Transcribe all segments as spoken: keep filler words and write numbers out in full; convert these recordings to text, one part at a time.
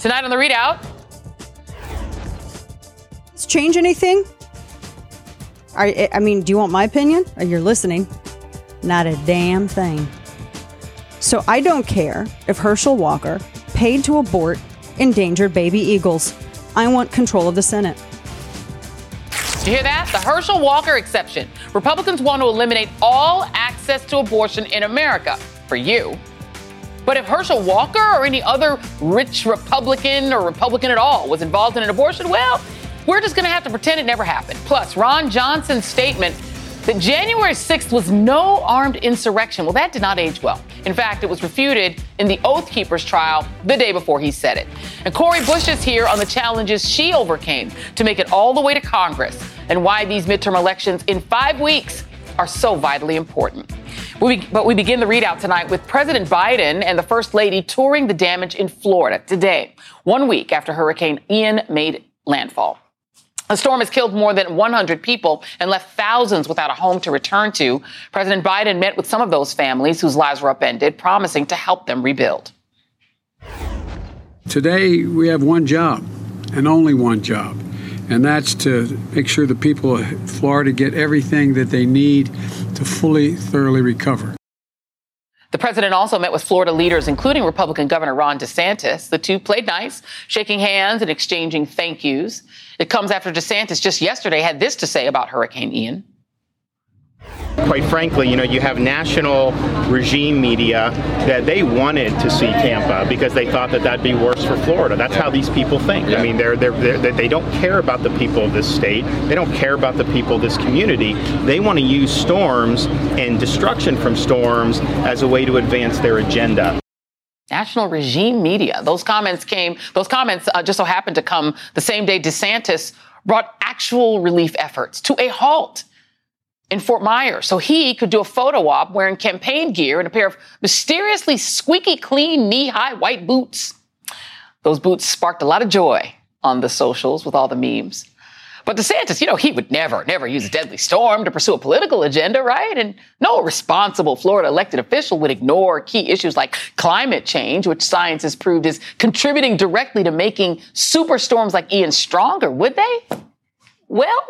Tonight on The ReidOut. Does it change anything? I, I mean, do you want my opinion? You're listening. Not a damn thing. So I don't care if Herschel Walker paid to abort endangered baby eagles. I want control of the Senate. Did you hear that? The Herschel Walker exception. Republicans want to eliminate all access to abortion in America for you. But if Herschel Walker or any other rich Republican or Republican at all was involved in an abortion, well, we're just going to have to pretend it never happened. Plus, Ron Johnson's statement that January sixth was no armed insurrection. Well, that did not age well. In fact, it was refuted in the Oath Keepers trial the day before he said it. And Cori Bush is here on the challenges she overcame to make it all the way to Congress and why these midterm elections in five weeks are so vitally important. We, but we begin the readout tonight with President Biden and the First Lady touring the damage in Florida today, one week after Hurricane Ian made landfall. The storm has killed more than one hundred people and left thousands without a home to return to. President Biden met with some of those families whose lives were upended, promising to help them rebuild. Today, we have one job, and only one job, and that's to make sure the people of Florida get everything that they need to fully, thoroughly recover. The president also met with Florida leaders, including Republican Governor Ron DeSantis. The two played nice, shaking hands and exchanging thank yous. It comes after DeSantis just yesterday had this to say about Hurricane Ian. Quite frankly, you know, you have national regime media that they wanted to see Tampa because they thought that that'd be worse for Florida. That's yeah. how these people think. Yeah. I mean, they're, they're, they're, they don't care about the people of this state. They don't care about the people of this community. They want to use storms and destruction from storms as a way to advance their agenda. National regime media. Those comments came, those comments uh, just so happened to come the same day DeSantis brought actual relief efforts to a halt in Fort Myers, so he could do a photo op wearing campaign gear and a pair of mysteriously squeaky clean knee-high white boots. Those boots sparked a lot of joy on the socials with all the memes. But DeSantis, you know, he would never, never use a deadly storm to pursue a political agenda, right? And no responsible Florida elected official would ignore key issues like climate change, which science has proved is contributing directly to making superstorms like Ian stronger, would they? Well,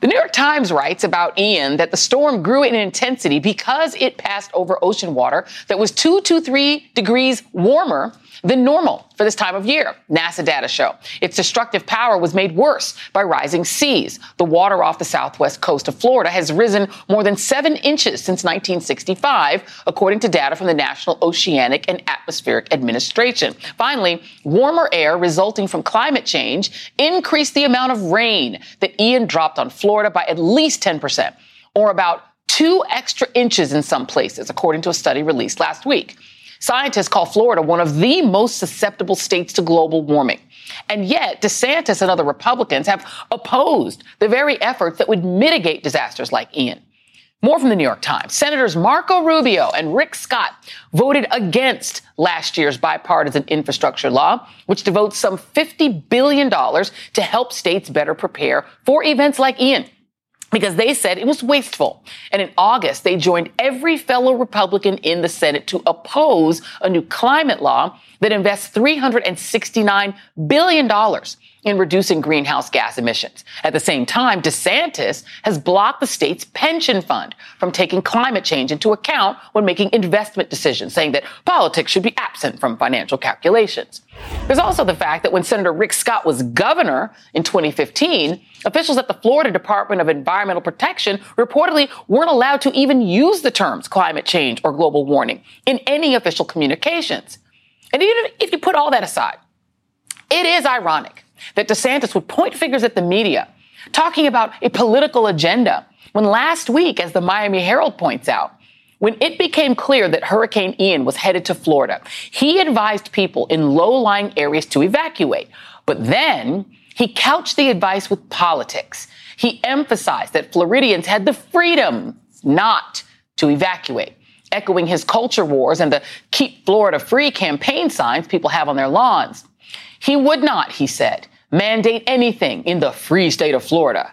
The New York Times writes about Ian that the storm grew in intensity because it passed over ocean water that was two to three degrees warmer than normal for this time of year, NASA data show. Its destructive power was made worse by rising seas. The water off the southwest coast of Florida has risen more than seven inches since nineteen sixty-five, according to data from the National Oceanic and Atmospheric Administration. Finally, warmer air resulting from climate change increased the amount of rain that Ian dropped on Florida by at least ten percent, or about two extra inches in some places, according to a study released last week. Scientists call Florida one of the most susceptible states to global warming. And yet, DeSantis and other Republicans have opposed the very efforts that would mitigate disasters like Ian. More from the New York Times. Senators Marco Rubio and Rick Scott voted against last year's bipartisan infrastructure law, which devotes some fifty billion dollars to help states better prepare for events like Ian, because they said it was wasteful. And in August, they joined every fellow Republican in the Senate to oppose a new climate law that invests three hundred sixty-nine billion dollars in reducing greenhouse gas emissions. At the same time, DeSantis has blocked the state's pension fund from taking climate change into account when making investment decisions, saying that politics should be absent from financial calculations. There's also the fact that when Senator Rick Scott was governor in twenty fifteen, officials at the Florida Department of Environmental Protection reportedly weren't allowed to even use the terms climate change or global warming in any official communications. And even if you put all that aside, it is ironic that DeSantis would point fingers at the media, talking about a political agenda, when last week, as the Miami Herald points out, when it became clear that Hurricane Ian was headed to Florida, he advised people in low-lying areas to evacuate. But then he couched the advice with politics. He emphasized that Floridians had the freedom not to evacuate, echoing his culture wars and the Keep Florida Free campaign signs people have on their lawns. He would not, he said, mandate anything in the free state of Florida.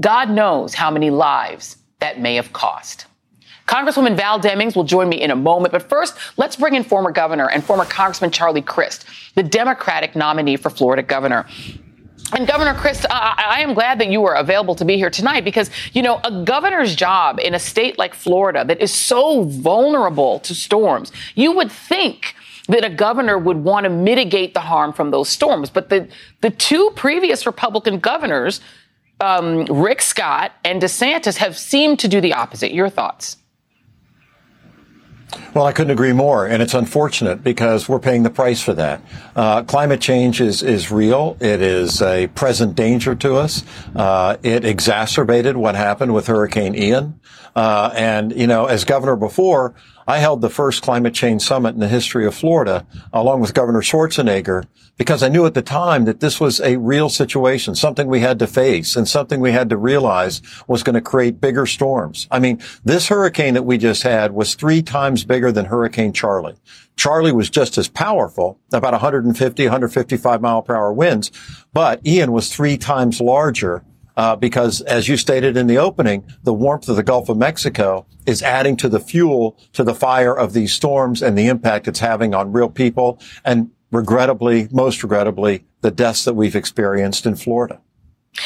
God knows how many lives that may have cost. Congresswoman Val Demings will join me in a moment. But first, let's bring in former governor and former Congressman Charlie Crist, the Democratic nominee for Florida governor. And Governor Crist, I, I am glad that you were available to be here tonight because, you know, a governor's job in a state like Florida that is so vulnerable to storms, you would think that a governor would want to mitigate the harm from those storms. But the, the two previous Republican governors, um, Rick Scott and DeSantis, have seemed to do the opposite. Your thoughts? Well, I couldn't agree more, and it's unfortunate because we're paying the price for that. Uh, climate change is, is real. It is a present danger to us. Uh, it exacerbated what happened with Hurricane Ian. Uh, and, you know, as governor before, I held the first climate change summit in the history of Florida, along with Governor Schwarzenegger, because I knew at the time that this was a real situation, something we had to face and something we had to realize was going to create bigger storms. I mean, this hurricane that we just had was three times bigger than Hurricane Charlie. Charlie was just as powerful, about one hundred fifty, one hundred fifty-five mile per hour winds, but Ian was three times larger. Uh, because, as you stated in the opening, the warmth of the Gulf of Mexico is adding to the fuel to the fire of these storms and the impact it's having on real people and, regrettably, most regrettably, the deaths that we've experienced in Florida.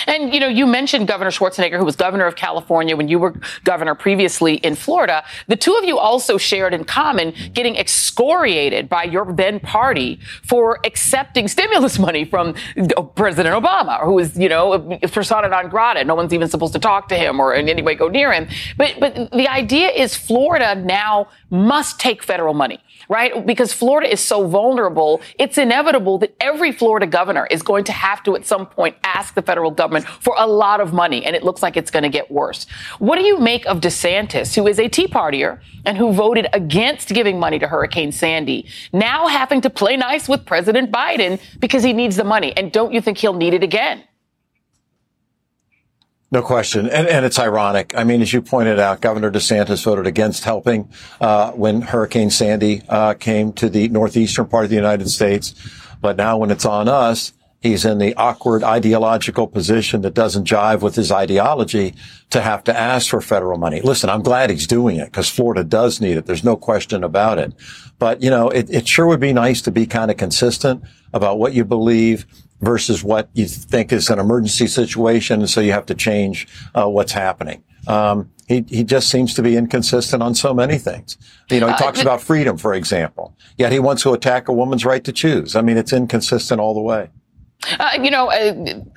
And, you know, you mentioned Governor Schwarzenegger, who was governor of California when you were governor previously in Florida. The two of you also shared in common getting excoriated by your then party for accepting stimulus money from President Obama, who is, you know, persona non grata. No one's even supposed to talk to him or in any way go near him. But but the idea is Florida now must take federal money, right? Because Florida is so vulnerable. It's inevitable that every Florida governor is going to have to at some point ask the federal government for a lot of money, and it looks like it's going to get worse. What do you make of DeSantis, who is a Tea Partier and who voted against giving money to Hurricane Sandy, now having to play nice with President Biden because he needs the money? And don't you think he'll need it again? No question. And, and it's ironic. I mean, as you pointed out, Governor DeSantis voted against helping uh, when Hurricane Sandy uh, came to the northeastern part of the United States. But now when it's on us, he's in the awkward ideological position that doesn't jive with his ideology to have to ask for federal money. Listen, I'm glad he's doing it because Florida does need it. There's no question about it. But, you know, it, it sure would be nice to be kind of consistent about what you believe versus what you think is an emergency situation. And so you have to change uh, what's happening. Um, he, he just seems to be inconsistent on so many things. You know, he talks about freedom, for example, yet he wants to attack a woman's right to choose. I mean, it's inconsistent all the way. Uh, you know, uh,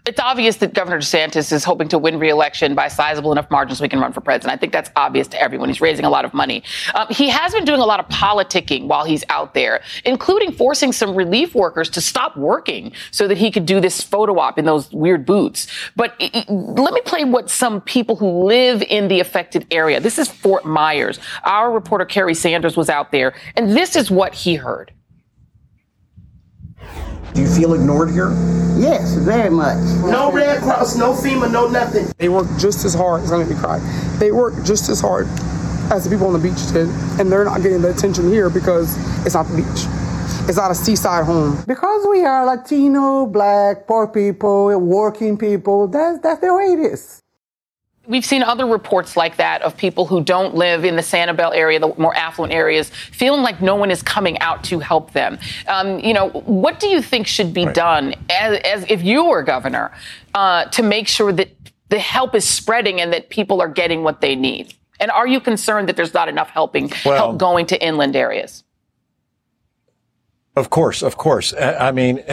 it's obvious that Governor DeSantis is hoping to win re-election by sizable enough margins so he can run for president. I think that's obvious to everyone. He's raising a lot of money. Um, he has been doing a lot of politicking while he's out there, including forcing some relief workers to stop working so that he could do this photo op in those weird boots. But it, it, let me play what some people who live in the affected area. This is Fort Myers. Our reporter, Kerry Sanders, was out there, and this is what he heard. Do you feel ignored here? Yes, very much. No Red Cross, no FEMA, no nothing. They work just as hard. It's going to make me cry. They work just as hard as the people on the beach did, and they're not getting the attention here because it's not the beach. It's not a seaside home. Because we are Latino, Black, poor people, working people, that's, that's the way it is. We've seen other reports like that of people who don't live in the Sanibel area, the more affluent areas, feeling like no one is coming out to help them. Um, you know, what do you think should be right. done as, as if you were governor uh, to make sure that the help is spreading and that people are getting what they need? And are you concerned that there's not enough helping, well, help going to inland areas? Of course, of course. I mean,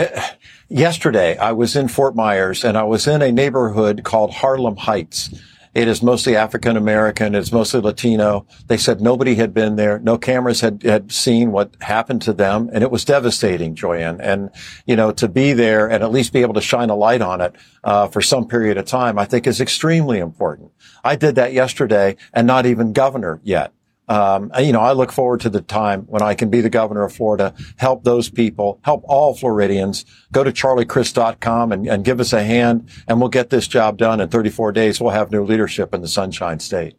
yesterday I was in Fort Myers and I was in a neighborhood called Harlem Heights. It is mostly African-American. It's mostly Latino. They said nobody had been there. No cameras had, had seen what happened to them. And it was devastating, Joanne. And, you know, to be there and at least be able to shine a light on it uh for some period of time, I think is extremely important. I did that yesterday and not even governor yet. Um, you know, I look forward to the time when I can be the governor of Florida, help those people, help all Floridians. Go to charlie crist dot com and, and give us a hand, and we'll get this job done. In thirty-four days, we'll have new leadership in the Sunshine State.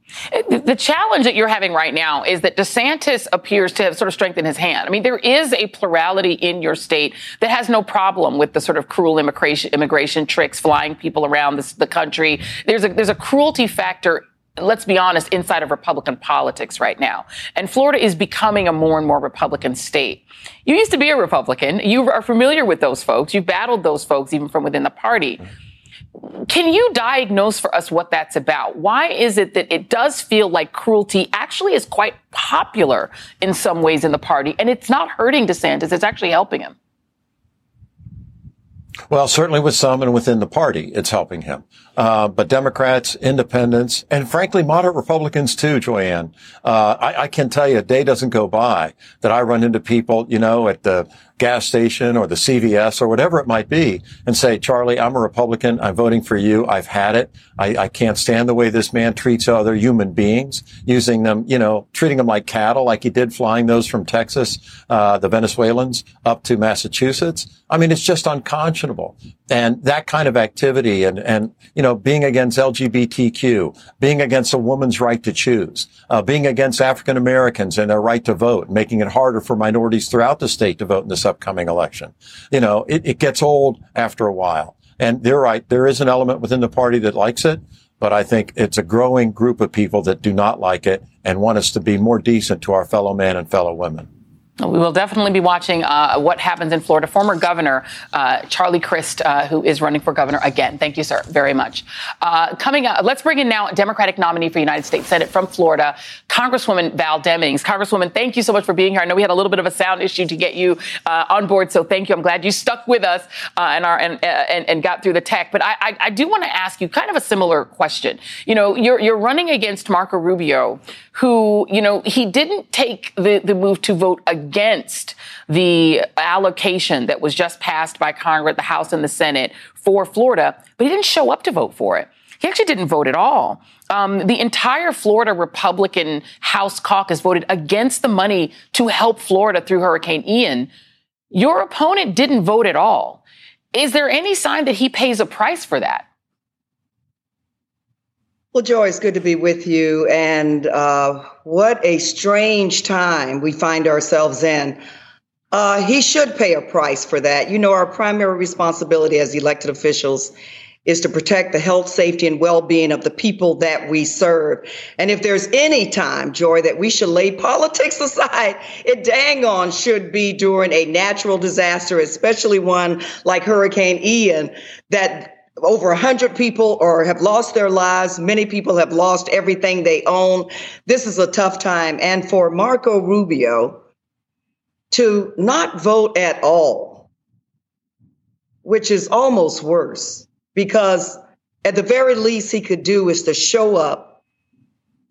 The challenge that you're having right now is that DeSantis appears to have sort of strengthened his hand. I mean, there is a plurality in your state that has no problem with the sort of cruel immigration, immigration tricks, flying people around this, the country. There's a, there's a cruelty factor let's be honest, inside of Republican politics right now. And Florida is becoming a more and more Republican state. You used to be a Republican. You are familiar with those folks. You battled those folks even from within the party. Can you diagnose for us what that's about? Why is it that it does feel like cruelty actually is quite popular in some ways in the party, and it's not hurting DeSantis, it's actually helping him? Well, certainly with some and within the party, it's helping him. Uh, but Democrats, independents, and frankly, moderate Republicans too, Joanne. Uh, I, I can tell you a day doesn't go by that I run into people, you know, at the gas station or the C V S or whatever it might be and say, Charlie, I'm a Republican. I'm voting for you. I've had it. I, I can't stand the way this man treats other human beings, using them, you know, treating them like cattle, like he did flying those from Texas, uh, the Venezuelans up to Massachusetts. I mean, it's just unconscionable. And that kind of activity and, and, you know, being against L G B T Q, being against a woman's right to choose, uh, being against African Americans and their right to vote, making it harder for minorities throughout the state to vote in this upcoming election. You know, it, it gets old after a while. And they're right. There is an element within the party that likes it, but I think it's a growing group of people that do not like it and want us to be more decent to our fellow men and fellow women. We will definitely be watching uh, what happens in Florida. Former Governor uh, Charlie Crist, uh, who is running for governor again. Thank you, sir, very much. Uh, coming up, let's bring in now a Democratic nominee for United States Senate from Florida, Congresswoman Val Demings. Congresswoman, thank you so much for being here. I know we had a little bit of a sound issue to get you uh, on board, so thank you. I'm glad you stuck with us uh, and, our, and, and and got through the tech. But I, I, I do want to ask you kind of a similar question. You know, you're you're running against Marco Rubio, who, you know, he didn't take the, the move to vote against against the allocation that was just passed by Congress, the House and the Senate for Florida, but he didn't show up to vote for it. He actually didn't vote at all. Um, the entire Florida Republican House caucus voted against the money to help Florida through Hurricane Ian. Your opponent didn't vote at all. Is there any sign that he pays a price for that? Well, Joy, it's good to be with you. And uh, what a strange time we find ourselves in. Uh, he should pay a price for that. You know, our primary responsibility as elected officials is to protect the health, safety, and well-being of the people that we serve. And if there's any time, Joy, that we should lay politics aside, it dang on should be during a natural disaster, especially one like Hurricane Ian, that over one hundred people or have lost their lives. Many people have lost everything they own. This is a tough time. And for Marco Rubio to not vote at all, which is almost worse, because at the very least he could do is to show up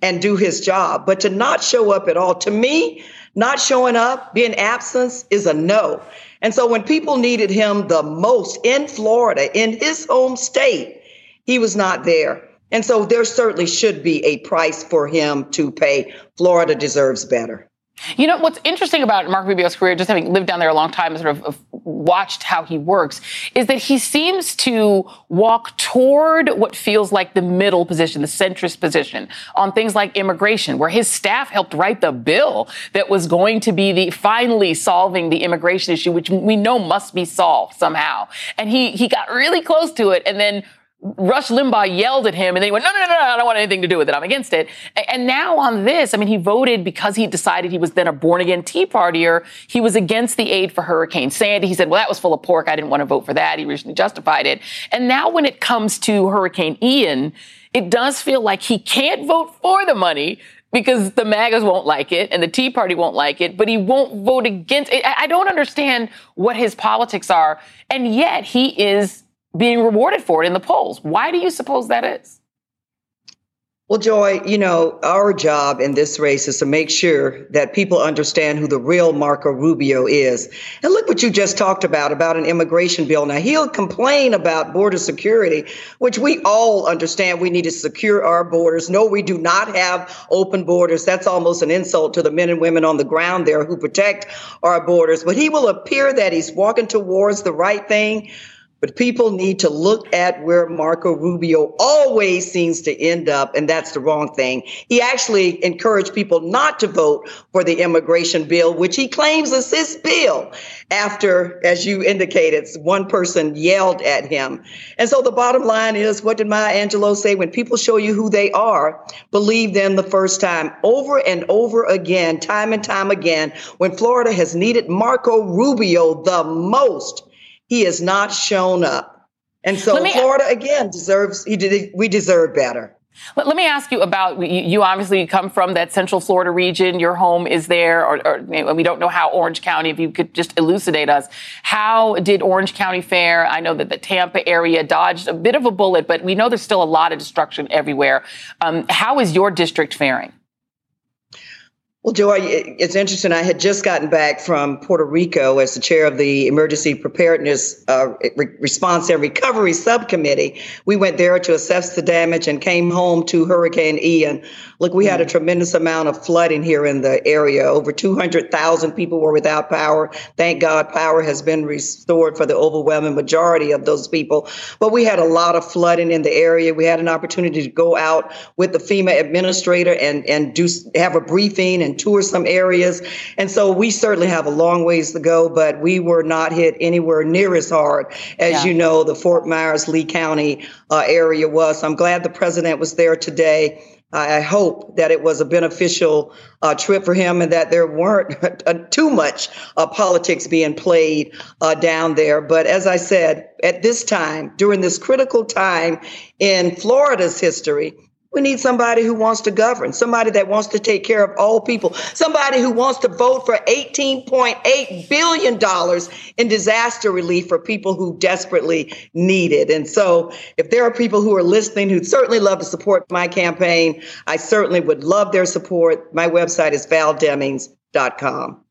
and do his job. But to not show up at all, to me, not showing up, being absent is a no. And so when people needed him the most in Florida, in his home state, he was not there. And so there certainly should be a price for him to pay. Florida deserves better. You know, what's interesting about Marco Rubio's career, just having lived down there a long time and sort of watched how he works, is that he seems to walk toward what feels like the middle position, the centrist position, on things like immigration, where his staff helped write the bill that was going to be the finally solving the immigration issue, which we know must be solved somehow. And he, he got really close to it, and then Rush Limbaugh yelled at him, and then he went, no, no, no, no, I don't want anything to do with it. I'm against it. And now on this, I mean, he voted because he decided he was then a born-again Tea Partier. He was against the aid for Hurricane Sandy. He said, well, that was full of pork. I didn't want to vote for that. He recently justified it. And now when it comes to Hurricane Ian, it does feel like he can't vote for the money because the MAGAs won't like it and the Tea Party won't like it, but he won't vote against it. I don't understand what his politics are, and yet he is being rewarded for it in the polls. Why do you suppose that is? Well, Joy, you know, our job in this race is to make sure that people understand who the real Marco Rubio is. And look what you just talked about, about an immigration bill. Now, he'll complain about border security, which we all understand we need to secure our borders. No, we do not have open borders. That's almost an insult to the men and women on the ground there who protect our borders. But he will appear that he's walking towards the right thing. But people need to look at where Marco Rubio always seems to end up, and that's the wrong thing. He actually encouraged people not to vote for the immigration bill, which he claims is his bill, after, as you indicated, one person yelled at him. And so the bottom line is, what did Maya Angelou say? When people show you who they are, believe them the first time. Over and over again, time and time again, when Florida has needed Marco Rubio the most, he has not shown up. And so me, Florida, again, deserves, he did, we deserve better. Let, let me ask you about, you, you obviously come from that central Florida region. Your home is there, or, or we don't know how Orange County, if you could just elucidate us. How did Orange County fare? I know that the Tampa area dodged a bit of a bullet, but we know there's still a lot of destruction everywhere. Um, how is your district faring? Well, Joy, it's interesting. I had just gotten back from Puerto Rico as the chair of the Emergency Preparedness uh, Re- Response and Recovery Subcommittee. We went there to assess the damage and came home to Hurricane Ian. Look, we mm. had a tremendous amount of flooding here in the area. Over two hundred thousand people were without power. Thank God power has been restored for the overwhelming majority of those people. But we had a lot of flooding in the area. We had an opportunity to go out with the FEMA administrator and, and do have a briefing and tour some areas. And so we certainly have a long ways to go, but we were not hit anywhere near as hard as, yeah. you know, the Fort Myers, Lee County uh, area was. I'm glad the president was there today. I hope that it was a beneficial uh, trip for him and that there weren't uh, too much uh, politics being played uh, down there. But as I said, at this time, during this critical time in Florida's history, we need somebody who wants to govern, somebody that wants to take care of all people, somebody who wants to vote for eighteen point eight billion dollars in disaster relief for people who desperately need it. And so if there are people who are listening who'd certainly love to support my campaign, I certainly would love their support. My website is val demings dot com.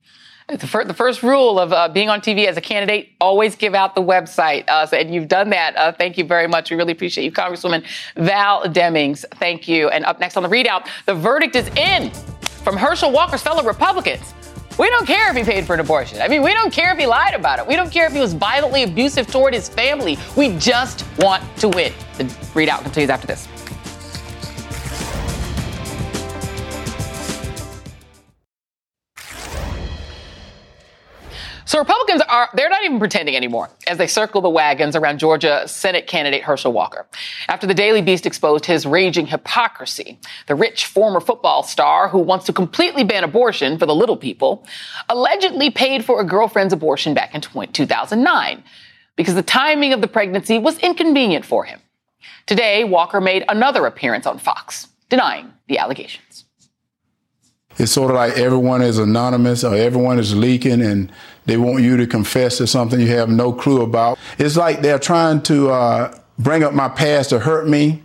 The first, the first rule of uh, being on T V as a candidate, always give out the website. Uh, so, and you've done that. Uh, thank you very much. We really appreciate you, Congresswoman Val Demings. Thank you. And up next on The ReidOut, the verdict is in from Herschel Walker's fellow Republicans. We don't care if he paid for an abortion. I mean, we don't care if he lied about it. We don't care if he was violently abusive toward his family. We just want to win. The ReidOut continues after this. So Republicans are, they're not even pretending anymore as they circle the wagons around Georgia Senate candidate Herschel Walker. After the Daily Beast exposed his raging hypocrisy, the rich former football star who wants to completely ban abortion for the little people allegedly paid for a girlfriend's abortion back in two thousand nine because the timing of the pregnancy was inconvenient for him. Today, Walker made another appearance on Fox, denying the allegations. It's sort of like everyone is anonymous or everyone is leaking and they want you to confess to something you have no clue about. It's like they're trying to uh, bring up my past to hurt me,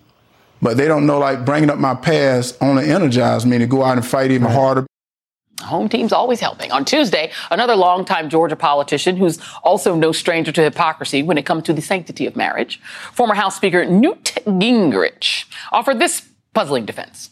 but they don't know, like, bringing up my past only energizes me to go out and fight even harder. Home team's always helping. On Tuesday, another longtime Georgia politician who's also no stranger to hypocrisy when it comes to the sanctity of marriage, former House Speaker Newt Gingrich, offered this puzzling defense.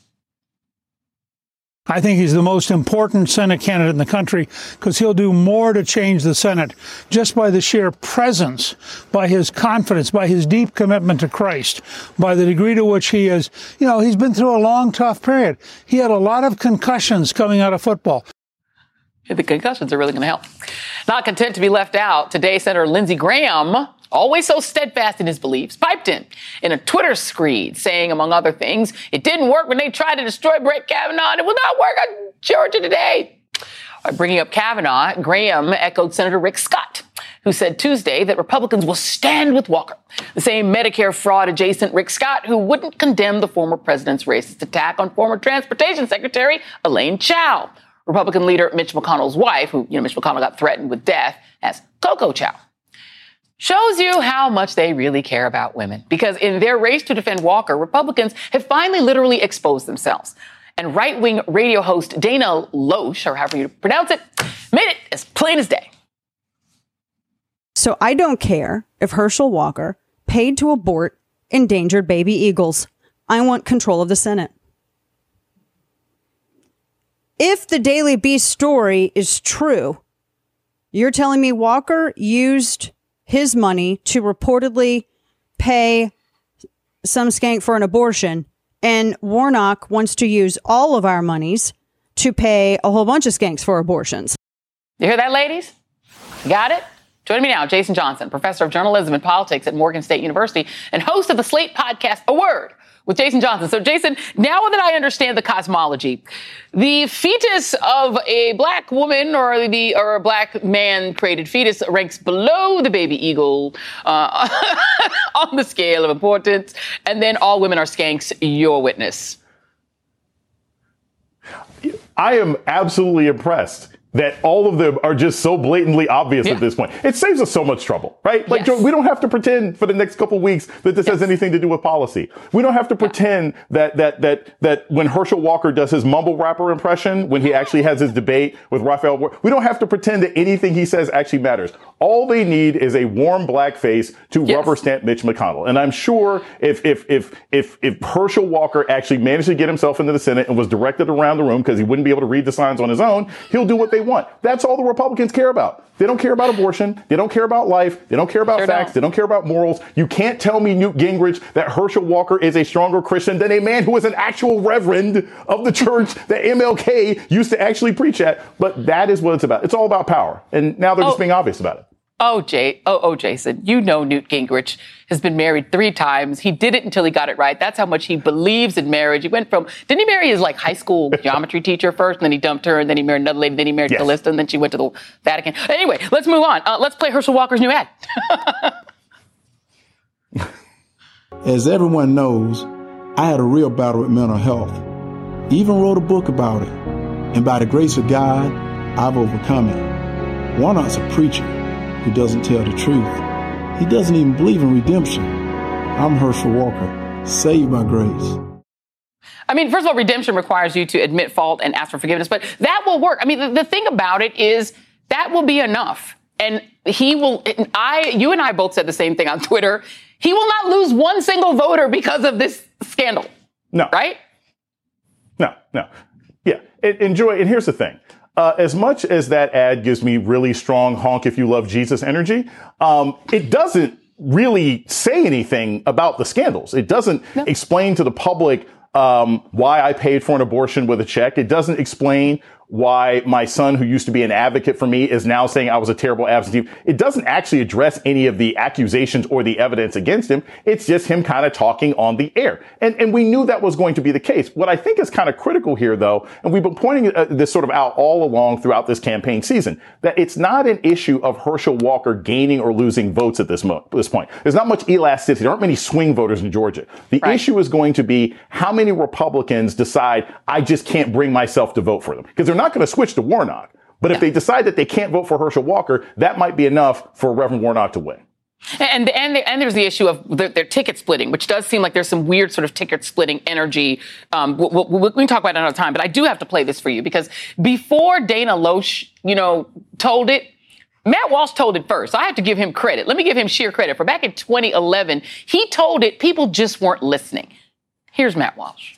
I think he's the most important Senate candidate in the country because he'll do more to change the Senate just by the sheer presence, by his confidence, by his deep commitment to Christ, by the degree to which he is, you know, he's been through a long, tough period. He had a lot of concussions coming out of football. The concussions are really going to help. Not content to be left out, today Senator Lindsey Graham, always so steadfast in his beliefs, piped in in a Twitter screed, saying, among other things, it didn't work when they tried to destroy Brett Kavanaugh, and it will not work on Georgia today. By bringing up Kavanaugh, Graham echoed Senator Rick Scott, who said Tuesday that Republicans will stand with Walker, the same Medicare fraud-adjacent Rick Scott who wouldn't condemn the former president's racist attack on former Transportation Secretary Elaine Chao. Republican leader Mitch McConnell's wife, who, you know, Mitch McConnell got threatened with death, as Coco Chow. Shows you how much they really care about women. Because in their race to defend Walker, Republicans have finally literally exposed themselves. And right-wing radio host Dana Loesch, or however you pronounce it, made it as plain as day. So I don't care if Herschel Walker paid to abort endangered baby eagles. I want control of the Senate. If the Daily Beast story is true, you're telling me Walker used his money to reportedly pay some skank for an abortion, and Warnock wants to use all of our monies to pay a whole bunch of skanks for abortions. You hear that, ladies? Got it? Joining me now, Jason Johnson, professor of journalism and politics at Morgan State University and host of the Slate podcast, A Word with Jason Johnson. So, Jason, now that I understand the cosmology, the fetus of a black woman or the or a black man created fetus ranks below the baby eagle uh, on the scale of importance, and then all women are skanks, your witness. I am absolutely impressed that all of them are just so blatantly obvious yeah. at this point. It saves us so much trouble, right? Like, yes. we don't have to pretend for the next couple of weeks that this yes. has anything to do with policy. We don't have to pretend yeah. that, that, that, that when Herschel Walker does his mumble rapper impression, when he actually has his debate with Raphael, we don't have to pretend that anything he says actually matters. All they need is a warm black face to yes. rubber stamp Mitch McConnell. And I'm sure if, if, if, if, if Herschel Walker actually managed to get himself into the Senate and was directed around the room, because he wouldn't be able to read the signs on his own, he'll do what they want. That's all the Republicans care about. They don't care about abortion. They don't care about life. They don't care about sure facts. Don't. They don't care about morals. You can't tell me, Newt Gingrich, that Herschel Walker is a stronger Christian than a man who is an actual reverend of the church that M L K used to actually preach at. But that is what it's about. It's all about power. And now they're oh. just being obvious about it. Oh, Jay, oh, oh, Jason, you know Newt Gingrich has been married three times. He did it until he got it right. That's how much he believes in marriage. He went from, didn't he marry his, like, high school geometry teacher first, and then he dumped her, and then he married another lady, then he married yes. Calista, and then she went to the Vatican. Anyway, let's move on. Uh, let's play Herschel Walker's new ad. As everyone knows, I had a real battle with mental health. Even wrote a book about it. And by the grace of God, I've overcome it. Warnock's a preacher who doesn't tell the truth. He doesn't even believe in redemption. I'm Herschel Walker, saved by grace. I mean, first of all, redemption requires you to admit fault and ask for forgiveness, but that will work. I mean, the, the thing about it is that will be enough. And he will, and I, you and I both said the same thing on Twitter. He will not lose one single voter because of this scandal. No. Right? No, no. Yeah. Enjoy. And here's the thing. Uh, as much as that ad gives me really strong honk if you love Jesus energy, um, it doesn't really say anything about the scandals. It doesn't no. explain to the public um, why I paid for an abortion with a check. It doesn't explain why my son, who used to be an advocate for me, is now saying I was a terrible absentee. It doesn't actually address any of the accusations or the evidence against him. It's just him kind of talking on the air. And and we knew that was going to be the case. What I think is kind of critical here, though, and we've been pointing uh, this sort of out all along throughout this campaign season, that it's not an issue of Herschel Walker gaining or losing votes at this, mo- this point. There's not much elasticity. There aren't many swing voters in Georgia. The right. issue is going to be how many Republicans decide, I just can't bring myself to vote for them. Because they're not going to switch to Warnock. But if yeah. they decide that they can't vote for Herschel Walker, that might be enough for Reverend Warnock to win. And and and there's the issue of their, their ticket splitting, which does seem like there's some weird sort of ticket splitting energy. Um, we, we, we can talk about it another time, but I do have to play this for you because before Dana Loesch, you know, told it, Matt Walsh told it first. I have to give him credit. Let me give him sheer credit. For back in twenty eleven, he told it. People just weren't listening. Here's Matt Walsh.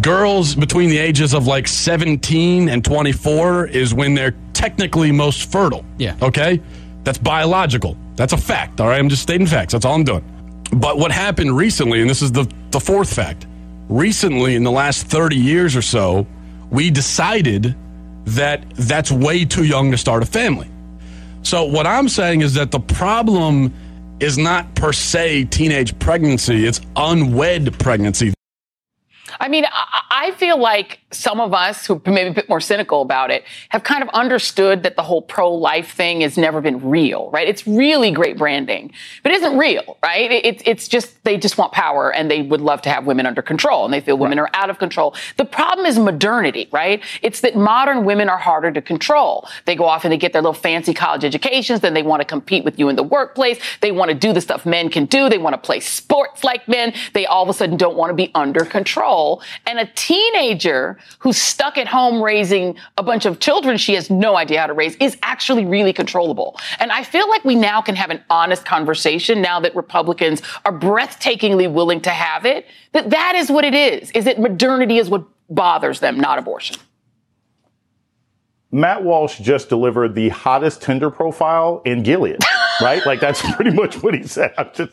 Girls between the ages of like seventeen and twenty-four is when they're technically most fertile. Yeah. Okay? That's biological. That's a fact. All right? I'm just stating facts. That's all I'm doing. But what happened recently, and this is the, the fourth fact, recently in the last thirty years or so, we decided that that's way too young to start a family. So what I'm saying is that the problem is not per se teenage pregnancy. It's unwed pregnancy. I mean, I feel like some of us who may be a bit more cynical about it have kind of understood that the whole pro-life thing has never been real, right? It's really great branding, but it isn't real, right? It, it's just they just want power and they would love to have women under control and they feel women right. are out of control. The problem is modernity, right? It's that modern women are harder to control. They go off and they get their little fancy college educations, then they want to compete with you in the workplace. They want to do the stuff men can do. They want to play sports like men. They all of a sudden don't want to be under control. And a teenager who's stuck at home raising a bunch of children she has no idea how to raise is actually really controllable. And I feel like we now can have an honest conversation now that Republicans are breathtakingly willing to have it, that that is what it is, is that modernity is what bothers them, not abortion. Matt Walsh just delivered the hottest Tinder profile in Gilead. right? Like that's pretty much what he said. I'm just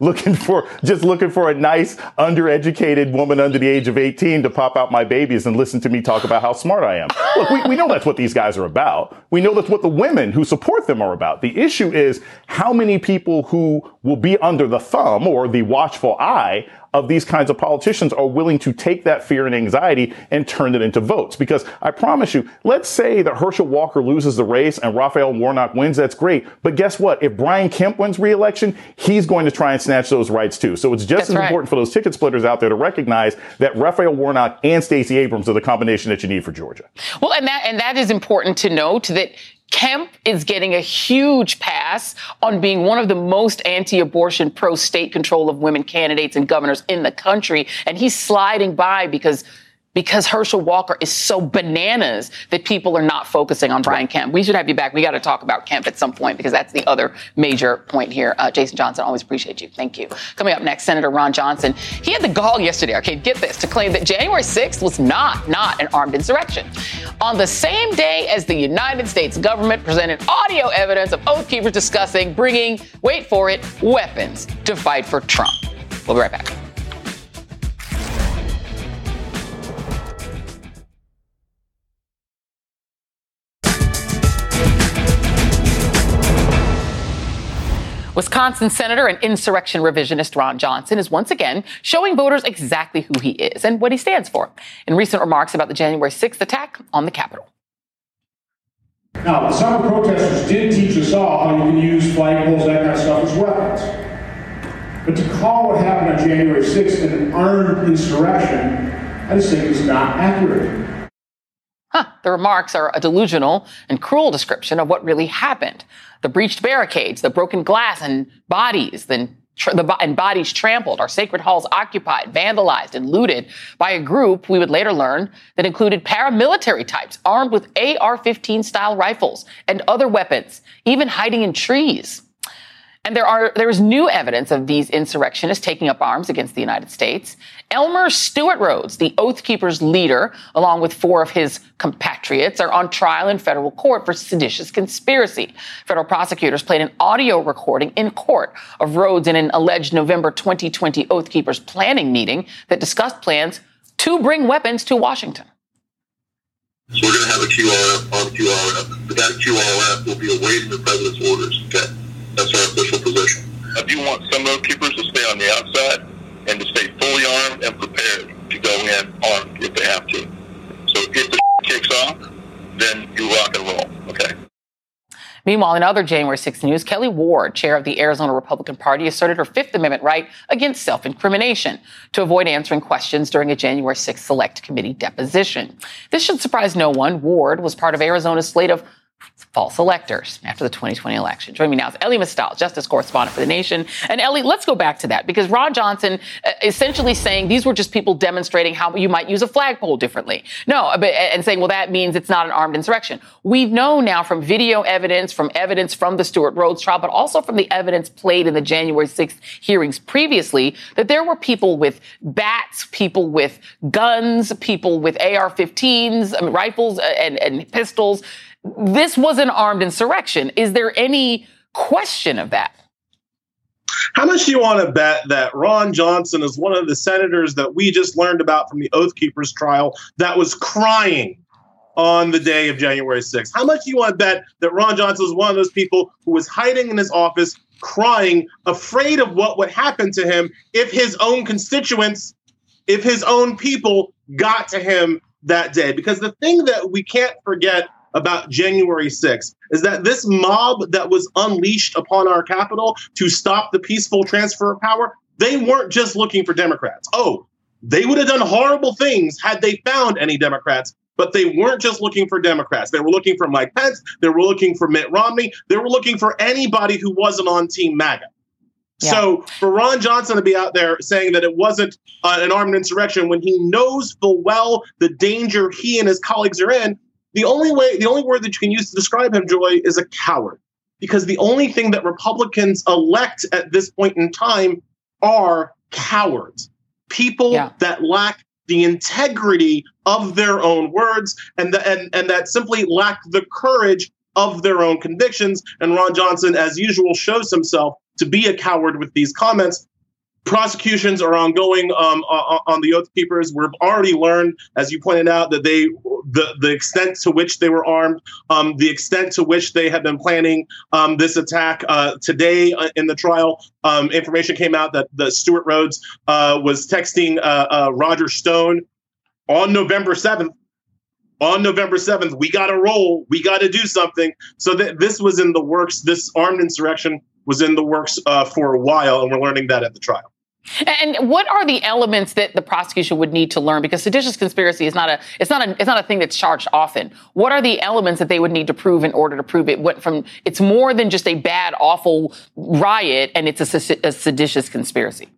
looking for just looking for a nice, undereducated woman under the age of eighteen to pop out my babies and listen to me talk about how smart I am. Look, we, we know that's what these guys are about. We know that's what the women who support them are about. The issue is how many people who will be under the thumb or the watchful eye of these kinds of politicians are willing to take that fear and anxiety and turn it into votes. Because I promise you, let's say that Herschel Walker loses the race and Raphael Warnock wins, that's great. But guess what? If Brian Kemp wins re-election, he's going to try and snatch those rights too. So it's just that's as right. important for those ticket splitters out there to recognize that Raphael Warnock and Stacey Abrams are the combination that you need for Georgia. Well, and that and that is important to note that Kemp is getting a huge pass on being one of the most anti-abortion, pro-state control of women candidates and governors in the country. And he's sliding by because because Herschel Walker is so bananas that people are not focusing on Brian Kemp. We should have you back. We got to talk about Kemp at some point because that's the other major point here. Uh, Jason Johnson, always appreciate you. Thank you. Coming up next, Senator Ron Johnson. He had the gall yesterday, okay, get this, to claim that January sixth was not, not an armed insurrection. On the same day as the United States government presented audio evidence of Oath Keepers discussing bringing, wait for it, weapons to fight for Trump. We'll be right back. Wisconsin Senator and insurrection revisionist Ron Johnson is once again showing voters exactly who he is and what he stands for in recent remarks about the January sixth attack on the Capitol. Now, the summer protesters did teach us all how you can use flagpoles, that kind of stuff, as weapons. But to call what happened on January sixth an armed insurrection, I just think is not accurate. Huh. The remarks are a delusional and cruel description of what really happened. The breached barricades, the broken glass and bodies, then tr- the bo- and bodies trampled, our sacred halls occupied, vandalized and looted by a group we would later learn that included paramilitary types armed with A R fifteen style rifles and other weapons, even hiding in trees. And there are there is new evidence of these insurrectionists taking up arms against the United States. Elmer Stewart Rhodes, the Oath Keepers leader, along with four of his compatriots, are on trial in federal court for seditious conspiracy. Federal prosecutors played an audio recording in court of Rhodes in an alleged November twenty twenty Oath Keepers planning meeting that discussed plans to bring weapons to Washington. So we're going to have a Q R F on Q R F. But that Q R F will be awaiting the president's orders, okay? That's our official position. I do want some Oath Keepers to stay on the outside and to stay fully armed and prepared to go in armed if they have to. So if the kicks off, then you rock and roll, okay? Meanwhile, in other January sixth news, Kelly Ward, chair of the Arizona Republican Party, asserted her Fifth Amendment right against self-incrimination to avoid answering questions during a January sixth Select Committee deposition. This should surprise no one. Ward was part of Arizona's slate of false electors after the twenty twenty election. Joining me now is Ellie Mystal, justice correspondent for The Nation. And Ellie, let's go back to that, because Ron Johnson essentially saying these were just people demonstrating how you might use a flagpole differently. No, but, and saying, well, that means it's not an armed insurrection. We know now from video evidence, from evidence from the Stewart Rhodes trial, but also from the evidence played in the January sixth hearings previously, that there were people with bats, people with guns, people with A R fifteens, I mean, rifles and, and pistols. This was an armed insurrection. Is there any question of that? How much do you want to bet that Ron Johnson is one of the senators that we just learned about from the Oath Keepers trial that was crying on the day of January sixth? How much do you want to bet that Ron Johnson is one of those people who was hiding in his office, crying, afraid of what would happen to him if his own constituents, if his own people got to him that day? Because the thing that we can't forget about January sixth is that this mob that was unleashed upon our Capitol to stop the peaceful transfer of power, they weren't just looking for Democrats. Oh, they would have done horrible things had they found any Democrats, but they weren't just looking for Democrats. They were looking for Mike Pence. They were looking for Mitt Romney. They were looking for anybody who wasn't on Team MAGA. Yeah. So for Ron Johnson to be out there saying that it wasn't uh, an armed insurrection when he knows full well the danger he and his colleagues are in, The only way, the only word that you can use to describe him, Joy, is a coward, because the only thing that Republicans elect at this point in time are cowards, people yeah. that lack the integrity of their own words and, the, and, and that simply lack the courage of their own convictions. And Ron Johnson, as usual, shows himself to be a coward with these comments. Prosecutions are ongoing um, on the Oath Keepers. We've already learned, as you pointed out, that they, the, the extent to which they were armed, um, the extent to which they had been planning um, this attack. Uh, today uh, in the trial, um, information came out that the Stewart Rhodes uh, was texting uh, uh, Roger Stone on November seventh. On November seventh, we got to roll. We got to do something. So th- this was in the works. This armed insurrection was in the works uh, for a while, and we're learning that at the trial. And what are the elements that the prosecution would need to learn? Because seditious conspiracy is not a, it's not a, it's not a thing that's charged often. What are the elements that they would need to prove in order to prove it? What from? It's more than just a bad, awful riot, and it's a, a seditious conspiracy.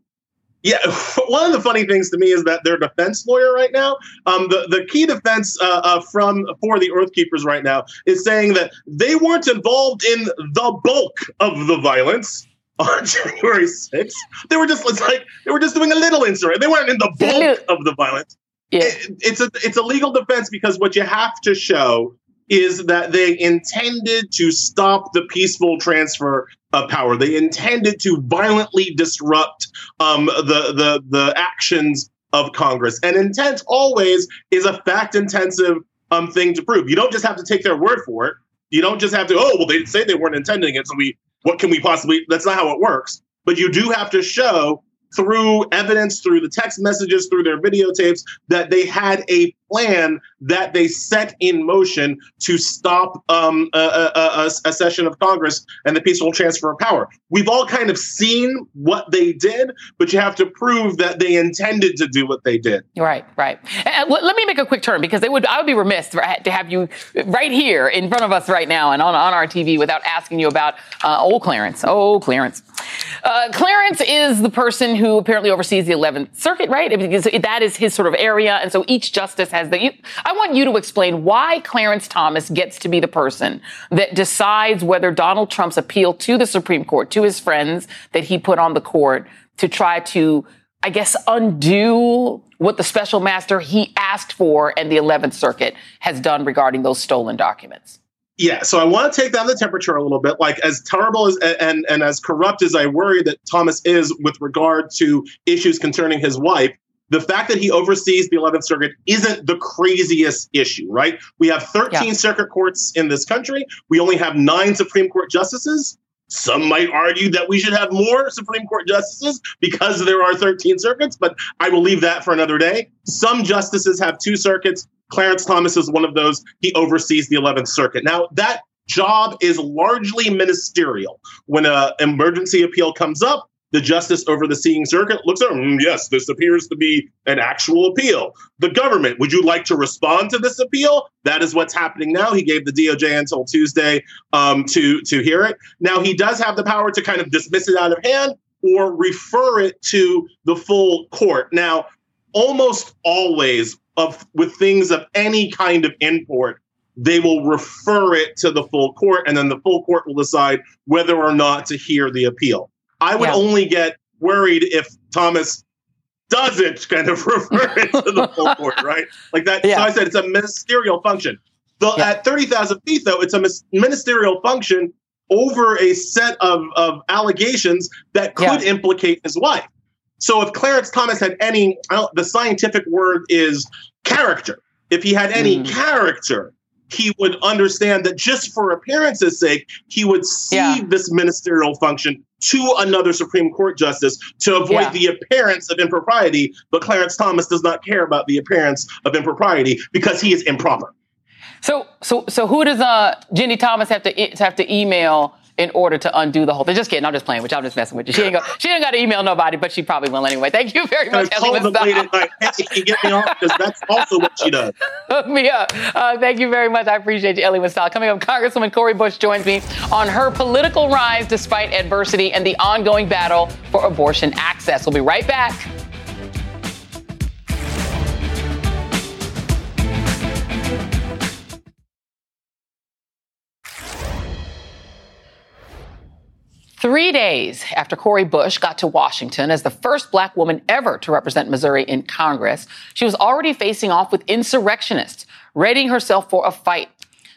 Yeah, one of the funny things to me is that their defense lawyer right now, um, the, the key defense uh, uh, from for the Oath Keepers right now is saying that they weren't involved in the bulk of the violence on January sixth. They were just it's like they were just doing a little insurrection. They weren't in the bulk of the violence. Yeah. It, it's a it's a legal defense because what you have to show is that they intended to stop the peaceful transfer of power. They intended to violently disrupt um, the, the the actions of Congress. And intent always is a fact-intensive um, thing to prove. You don't just have to take their word for it. You don't just have to, oh, well, they say they weren't intending it, so we what can we possibly, that's not how it works. But you do have to show through evidence, through the text messages, through their videotapes, that they had a plan that they set in motion to stop um, a, a, a, a session of Congress and the peaceful transfer of power. We've all kind of seen what they did, but you have to prove that they intended to do what they did. Right, right. And let me make a quick turn because they would I would be remiss to have you right here in front of us right now and on, on our T V without asking you about uh, old Clarence. Oh, Clarence. Uh, Clarence is the person who apparently oversees the eleventh circuit, right? Because that is his sort of area. And so each justice has that. You, I want you to explain why Clarence Thomas gets to be the person that decides whether Donald Trump's appeal to the Supreme Court, to his friends that he put on the court to try to, I guess, undo what the special master he asked for and the eleventh circuit has done regarding those stolen documents. Yeah, so I want to take down the temperature a little bit. Like, as terrible as and, and as corrupt as I worry that Thomas is with regard to issues concerning his wife, the fact that he oversees the eleventh circuit isn't the craziest issue, right? We have thirteen yeah. circuit courts in this country. We only have nine Supreme Court justices. Some might argue that we should have more Supreme Court justices because there are thirteen circuits, but I will leave that for another day. Some justices have two circuits. Clarence Thomas is one of those. He oversees the eleventh circuit. Now, that job is largely ministerial. When an emergency appeal comes up, the justice over the seeing circuit looks at, mm, yes, this appears to be an actual appeal. The government, would you like to respond to this appeal? That is what's happening now. He gave the D O J until Tuesday um, to, to hear it. Now, he does have the power to kind of dismiss it out of hand or refer it to the full court. Now, almost always of with things of any kind of import, they will refer it to the full court, and then the full court will decide whether or not to hear the appeal. I would yeah. only get worried if Thomas doesn't kind of refer it to the full court, right? Like that. Yeah. So I said it's a ministerial function. So yeah. At thirty thousand feet, though, it's a ministerial function over a set of, of allegations that could yeah. implicate his wife. So if Clarence Thomas had any, I don't, the scientific word is character. If he had any mm. character, he would understand that just for appearance's sake, he would cede yeah. this ministerial function to another Supreme Court justice to avoid yeah. the appearance of impropriety. But Clarence Thomas does not care about the appearance of impropriety because he is improper. So, so, so who does uh, Jenny Thomas have to have to email in order to undo the whole thing? Just kidding. I'm just playing with you. I'm just messing with you. She ain't, go, she ain't got to email nobody, but she probably will anyway. Thank you very much, Ellie Mystal. Hey, get me off, because that's also what she does. Hook me up. Uh, thank you very much. I appreciate you, Ellie Mystal. Coming up, Congresswoman Cori Bush joins me on her political rise despite adversity and the ongoing battle for abortion access. We'll be right back. Three days after Cori Bush got to Washington as the first black woman ever to represent Missouri in Congress, she was already facing off with insurrectionists, readying herself for a fight.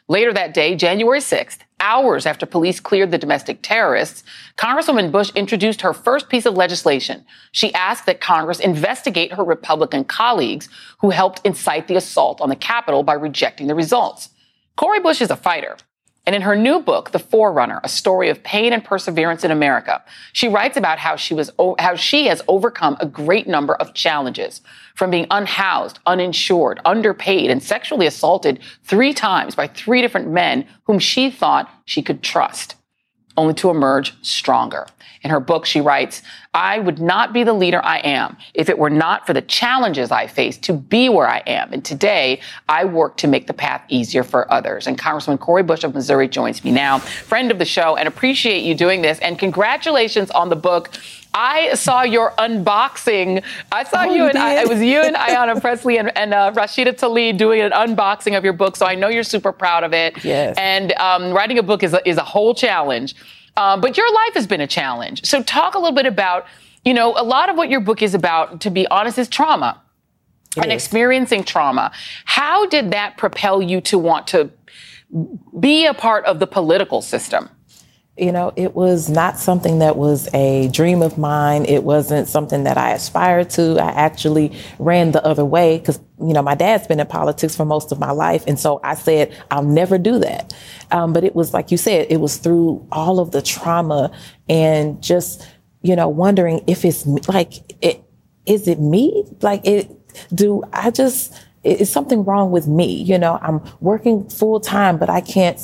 Later that day, January sixth, hours after police cleared the domestic terrorists, Congresswoman Bush introduced her first piece of legislation. She asked that Congress investigate her Republican colleagues who helped incite the assault on the Capitol by rejecting the results. Cori Bush is a fighter. And in her new book, The Forerunner, A Story of Pain and Perseverance in America, she writes about how she was, how she has overcome a great number of challenges, from being unhoused, uninsured, underpaid, and sexually assaulted three times by three different men whom she thought she could trust, only to emerge stronger. In her book, she writes, I would not be the leader I am if it were not for the challenges I faced to be where I am. And today, I work to make the path easier for others. And Congresswoman Cori Bush of Missouri joins me now, friend of the show, and appreciate you doing this. And congratulations on the book. I saw your unboxing. I saw oh, you and I, it was you and Ayanna Pressley and, and uh, Rashida Tlaib doing an unboxing of your book. So I know you're super proud of it. Yes. And um, writing a book is a, is a whole challenge. Um, but your life has been a challenge. So talk a little bit about, you know, a lot of what your book is about, to be honest, is trauma yes. and experiencing trauma. How did that propel you to want to be a part of the political system? You know, it was not something that was a dream of mine. It wasn't something that I aspired to. I actually ran the other way because, you know, my dad's been in politics for most of my life. And so I said, I'll never do that. Um, but it was like you said, it was through all of the trauma and just, you know, wondering if it's like, it, is it me? Like, it, do I just, is something wrong with me? You know, I'm working full time, but I can't.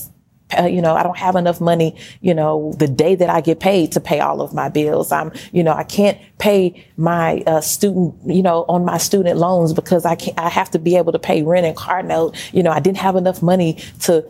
Uh, you know, I don't have enough money, you know, the day that I get paid to pay all of my bills. I'm, you know, I can't pay my uh, student, you know, on my student loans because I can't, I have to be able to pay rent and car note. You know, I didn't have enough money to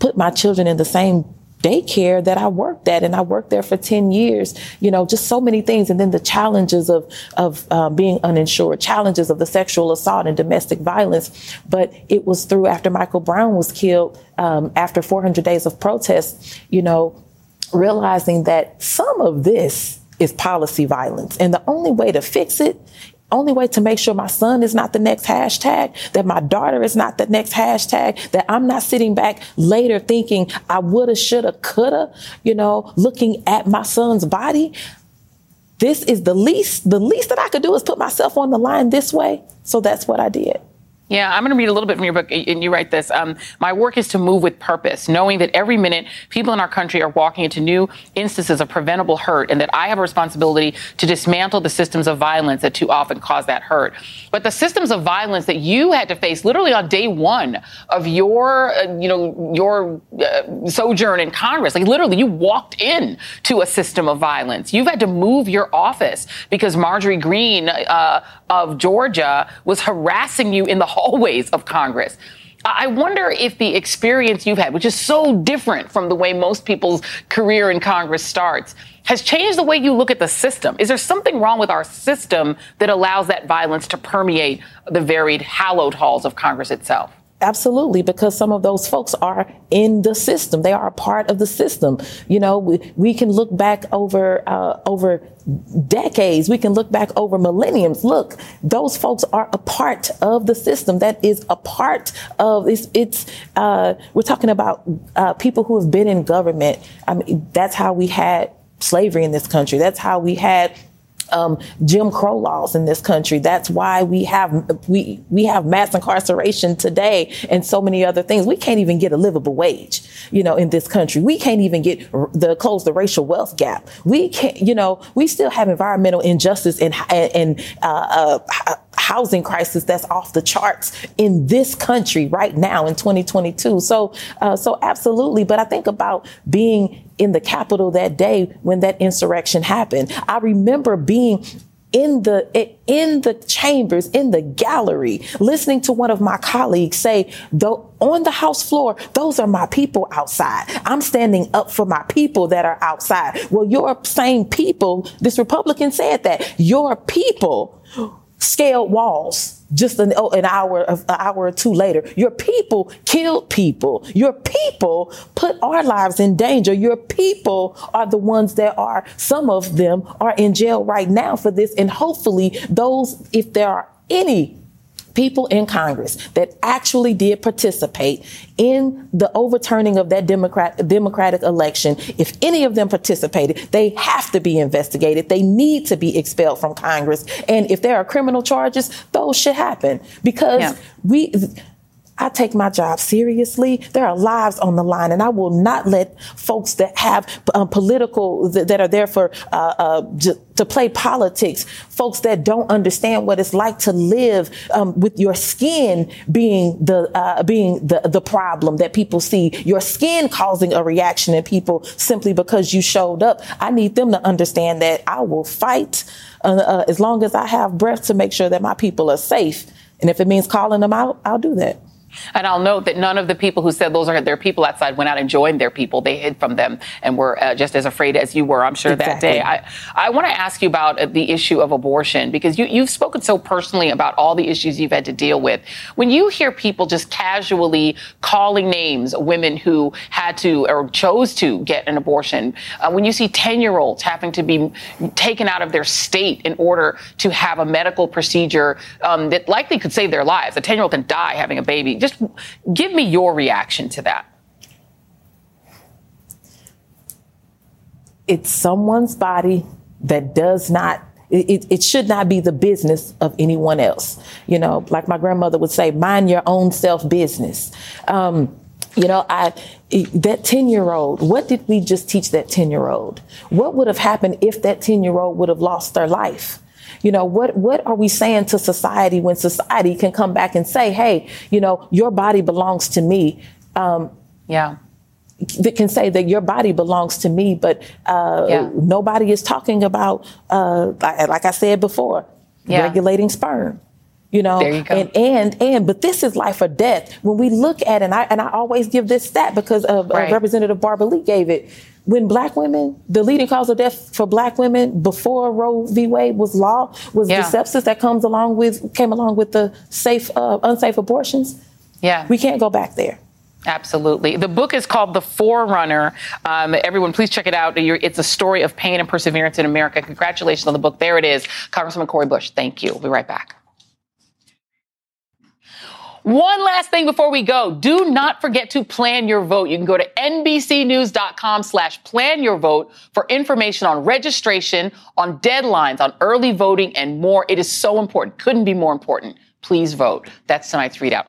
put my children in the same daycare that I worked at, and I worked there for ten years, you know, just so many things. And then the challenges of, of uh, being uninsured, challenges of the sexual assault and domestic violence. But it was through, after Michael Brown was killed, um, after four hundred days of protests, you know, realizing that some of this is policy violence. And the only way to fix it, only way to make sure my son is not the next hashtag, that my daughter is not the next hashtag, that I'm not sitting back later thinking I woulda, shoulda, coulda, you know, looking at my son's body. This is the least, the least that I could do is put myself on the line this way. So that's what I did. Yeah, I'm going to read a little bit from your book, and you write this. Um, my work is to move with purpose, knowing that every minute people in our country are walking into new instances of preventable hurt, and that I have a responsibility to dismantle the systems of violence that too often cause that hurt. But the systems of violence that you had to face literally on day one of your, uh, you know, your uh, sojourn in Congress, like literally you walked in to a system of violence. You've had to move your office because Marjorie Greene uh, of Georgia was harassing you in the hallways of Congress. I wonder if the experience you've had, which is so different from the way most people's career in Congress starts, has changed the way you look at the system. Is there something wrong with our system that allows that violence to permeate the varied hallowed halls of Congress itself? Absolutely, because some of those folks are in the system. They are a part of the system. You know, we, we can look back over uh, over decades. We can look back over millenniums. Look, those folks are a part of the system. That is a part of it's. it's uh, we're talking about uh, people who have been in government. I mean, that's how we had slavery in this country. That's how we had Um, Jim Crow laws in this country. That's why we have we we have mass incarceration today and so many other things. We can't even get a livable wage, you know, in this country. We can't even get the close the racial wealth gap. We can't, you know, we still have environmental injustice and and uh, uh, housing crisis that's off the charts in this country right now in twenty twenty-two. So uh, so absolutely. But I think about being in the Capitol that day when that insurrection happened. I remember being in the in the chambers, in the gallery, listening to one of my colleagues say, though, on the House floor, those are my people outside. I'm standing up for my people that are outside. Well, your same people, this Republican said that, your people scaled walls just an, oh, an hour, an hour or two later. Your people killed people. Your people put our lives in danger. Your people are the ones that are, some of them are in jail right now for this. And hopefully those, if there are any people in Congress that actually did participate in the overturning of that Democrat, Democratic election, if any of them participated, they have to be investigated. They need to be expelled from Congress. And if there are criminal charges, those should happen because yeah. we... I take my job seriously. There are lives on the line, and I will not let folks that have um, political th- that are there for uh, uh, j- to play politics, folks that don't understand what it's like to live um, with your skin being the uh, being the the problem that people see, your skin causing a reaction in people simply because you showed up. I need them to understand that I will fight uh, uh, as long as I have breath to make sure that my people are safe, and if it means calling them out, I'll do that. And I'll note that none of the people who said those are their people outside went out and joined their people. They hid from them and were uh, just as afraid as you were, I'm sure, exactly. that day. I, I want to ask you about the issue of abortion, because you, you've spoken so personally about all the issues you've had to deal with. When you hear people just casually calling names, women who had to or chose to get an abortion, uh, when you see ten-year-olds having to be taken out of their state in order to have a medical procedure um, that likely could save their lives, a ten-year-old can die having a baby. Just give me your reaction to that. It's someone's body that does not, it, it should not be the business of anyone else. You know, like my grandmother would say, mind your own self business. Um, you know, I... That ten-year-old, what did we just teach that ten-year-old? What would have happened if that ten-year-old would have lost their life? You know, what what are we saying to society when society can come back and say, hey, you know, your body belongs to me? Um, yeah. That can say that your body belongs to me, but uh, yeah. nobody is talking about, uh, like I said before, yeah. regulating sperm. You know, there you go. and, and, and, but this is life or death. When we look at, and I, and I always give this stat because of right. uh, Representative Barbara Lee gave it. When black women, the leading cause of death for black women before Roe v. Wade was law was yeah. the sepsis that comes along with, came along with the safe, uh, unsafe abortions. Yeah. We can't go back there. Absolutely. The book is called The Forerunner. Um, everyone, please check it out. It's a story of pain and perseverance in America. Congratulations on the book. There it is. Congresswoman Cori Bush, thank you. We'll be right back. One last thing before we go. Do not forget to plan your vote. You can go to N B C news dot com slash plan your vote for information on registration, on deadlines, on early voting, and more. It is so important. Couldn't be more important. Please vote. That's tonight's ReidOut.